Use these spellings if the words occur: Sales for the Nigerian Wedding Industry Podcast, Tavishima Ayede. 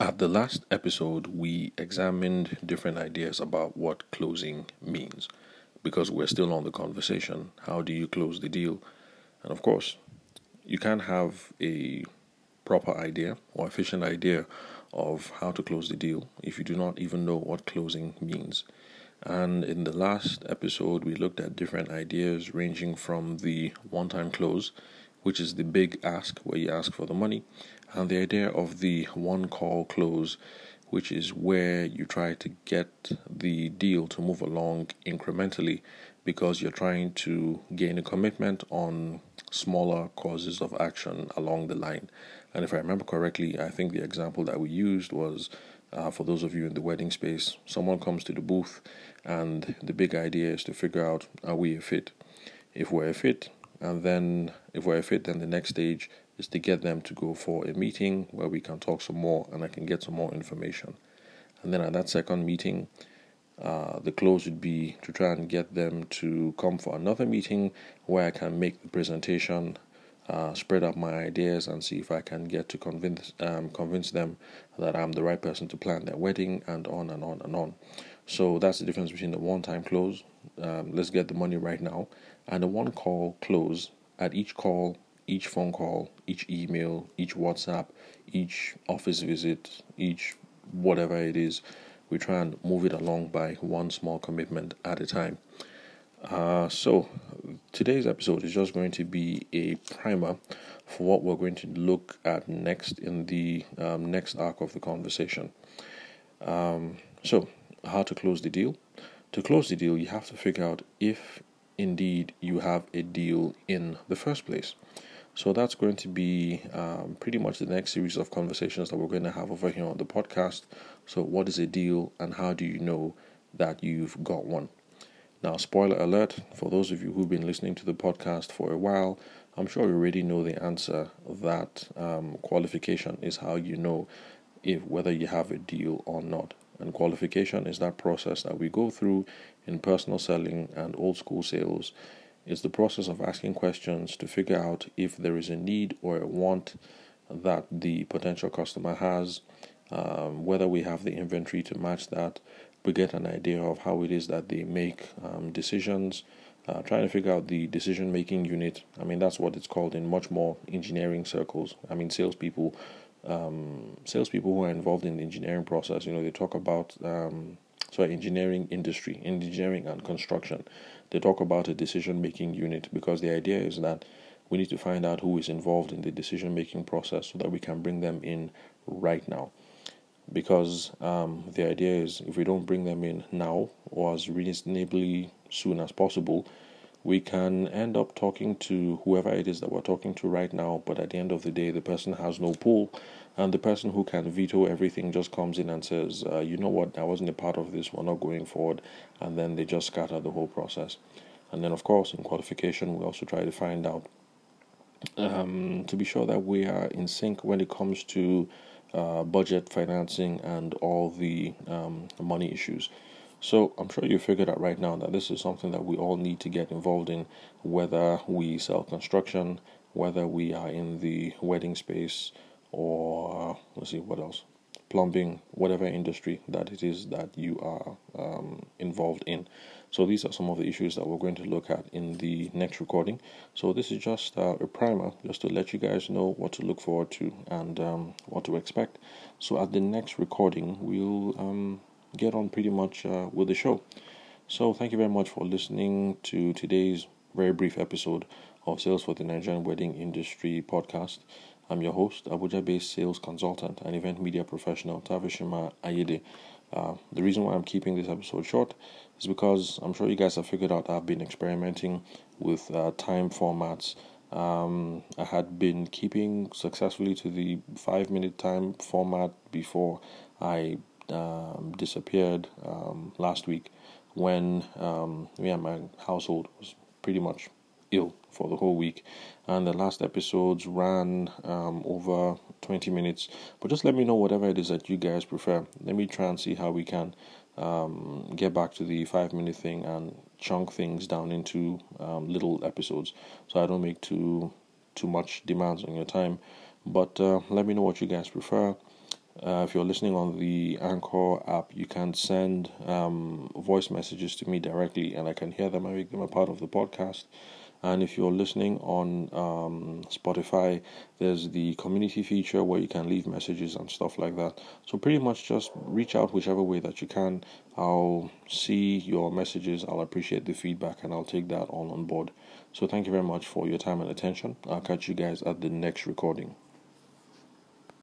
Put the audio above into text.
At the last episode, we examined different ideas about what closing means, because we're still on the conversation. How do you close the deal? And of course, you can't have a proper idea or efficient idea of how to close the deal if you do not even know what closing means. And in the last episode, we looked at different ideas ranging from the one-time close, which is the big ask where you ask for the money, and the idea of the one-call close, which is where you try to get the deal to move along incrementally because you're trying to gain a commitment on smaller causes of action along the line. And if I remember correctly, I think the example that we used was, for those of you in the wedding space, someone comes to the booth and the big idea is to figure out, are we a fit? If we're a fit, and then if we're a fit, then the next stage is to get them to go for a meeting where we can talk some more and I can get some more information. And then at that second meeting, the close would be to try and get them to come for another meeting where I can make the presentation, spread out my ideas and see if I can get to convince them that I'm the right person to plan their wedding, and on and on and on. So that's the difference between the one-time close, let's get the money right now, and the one-call close. At each call, each phone call, each email, each WhatsApp, each office visit, each whatever it is, we try and move it along by one small commitment at a time. So today's episode is just going to be a primer for what we're going to look at next in the next arc of the conversation. So how to close the deal. To close the deal, you have to figure out if indeed you have a deal in the first place. So that's going to be pretty much the next series of conversations that we're going to have over here on the podcast. So what is a deal and how do you know that you've got one? Now, spoiler alert, for those of you who've been listening to the podcast for a while, I'm sure you already know the answer that qualification is how you know if whether you have a deal or not. And qualification is that process that we go through in personal selling and old school sales. It's the process of asking questions to figure out if there is a need or a want that the potential customer has, whether we have the inventory to match that. We get an idea of how it is that they make decisions, trying to figure out the decision-making unit. I mean, that's what it's called in much more engineering circles. I mean, salespeople who are involved in the engineering process, you know, they talk about engineering industry, engineering and construction. They talk about a decision-making unit because the idea is that we need to find out who is involved in the decision-making process so that we can bring them in right now. Because the idea is if we don't bring them in now or as reasonably soon as possible, we can end up talking to whoever it is that we're talking to right now, but at the end of the day, the person has no pull, and the person who can veto everything just comes in and says, you know what, I wasn't a part of this, we're not going forward, and then they just scatter the whole process. And then, of course, in qualification, we also try to find out, to be sure that we are in sync when it comes to budget, financing, and all the money issues. So I'm sure you figured out right now that this is something that we all need to get involved in, whether we sell construction, whether we are in the wedding space, or plumbing, whatever industry that it is that you are involved in. So these are some of the issues that we're going to look at in the next recording. So this is just a primer, just to let you guys know what to look forward to and what to expect. So at the next recording, we'll get on pretty much with the show. So thank you very much for listening to today's very brief episode of Sales for the Nigerian Wedding Industry Podcast. I'm your host, Abuja-based sales consultant and event media professional, Tavishima Ayede. The reason why I'm keeping this episode short is because I'm sure you guys have figured out I've been experimenting with time formats. I had been keeping successfully to the 5-minute time format before I disappeared last week when me and my household was pretty much ill for the whole week, and the last episodes ran over 20 minutes. But just let me know whatever it is that you guys prefer. Let me try and see how we can get back to the 5-minute thing and chunk things down into little episodes, so I don't make too much demands on your time. But let me know what you guys prefer. If you're listening on the Anchor app, you can send voice messages to me directly, and I can hear them and make them a part of the podcast. And if you're listening on Spotify, there's the community feature where you can leave messages and stuff like that. So pretty much just reach out whichever way that you can. I'll see your messages, I'll appreciate the feedback, and I'll take that all on board. So thank you very much for your time and attention. I'll catch you guys at the next recording.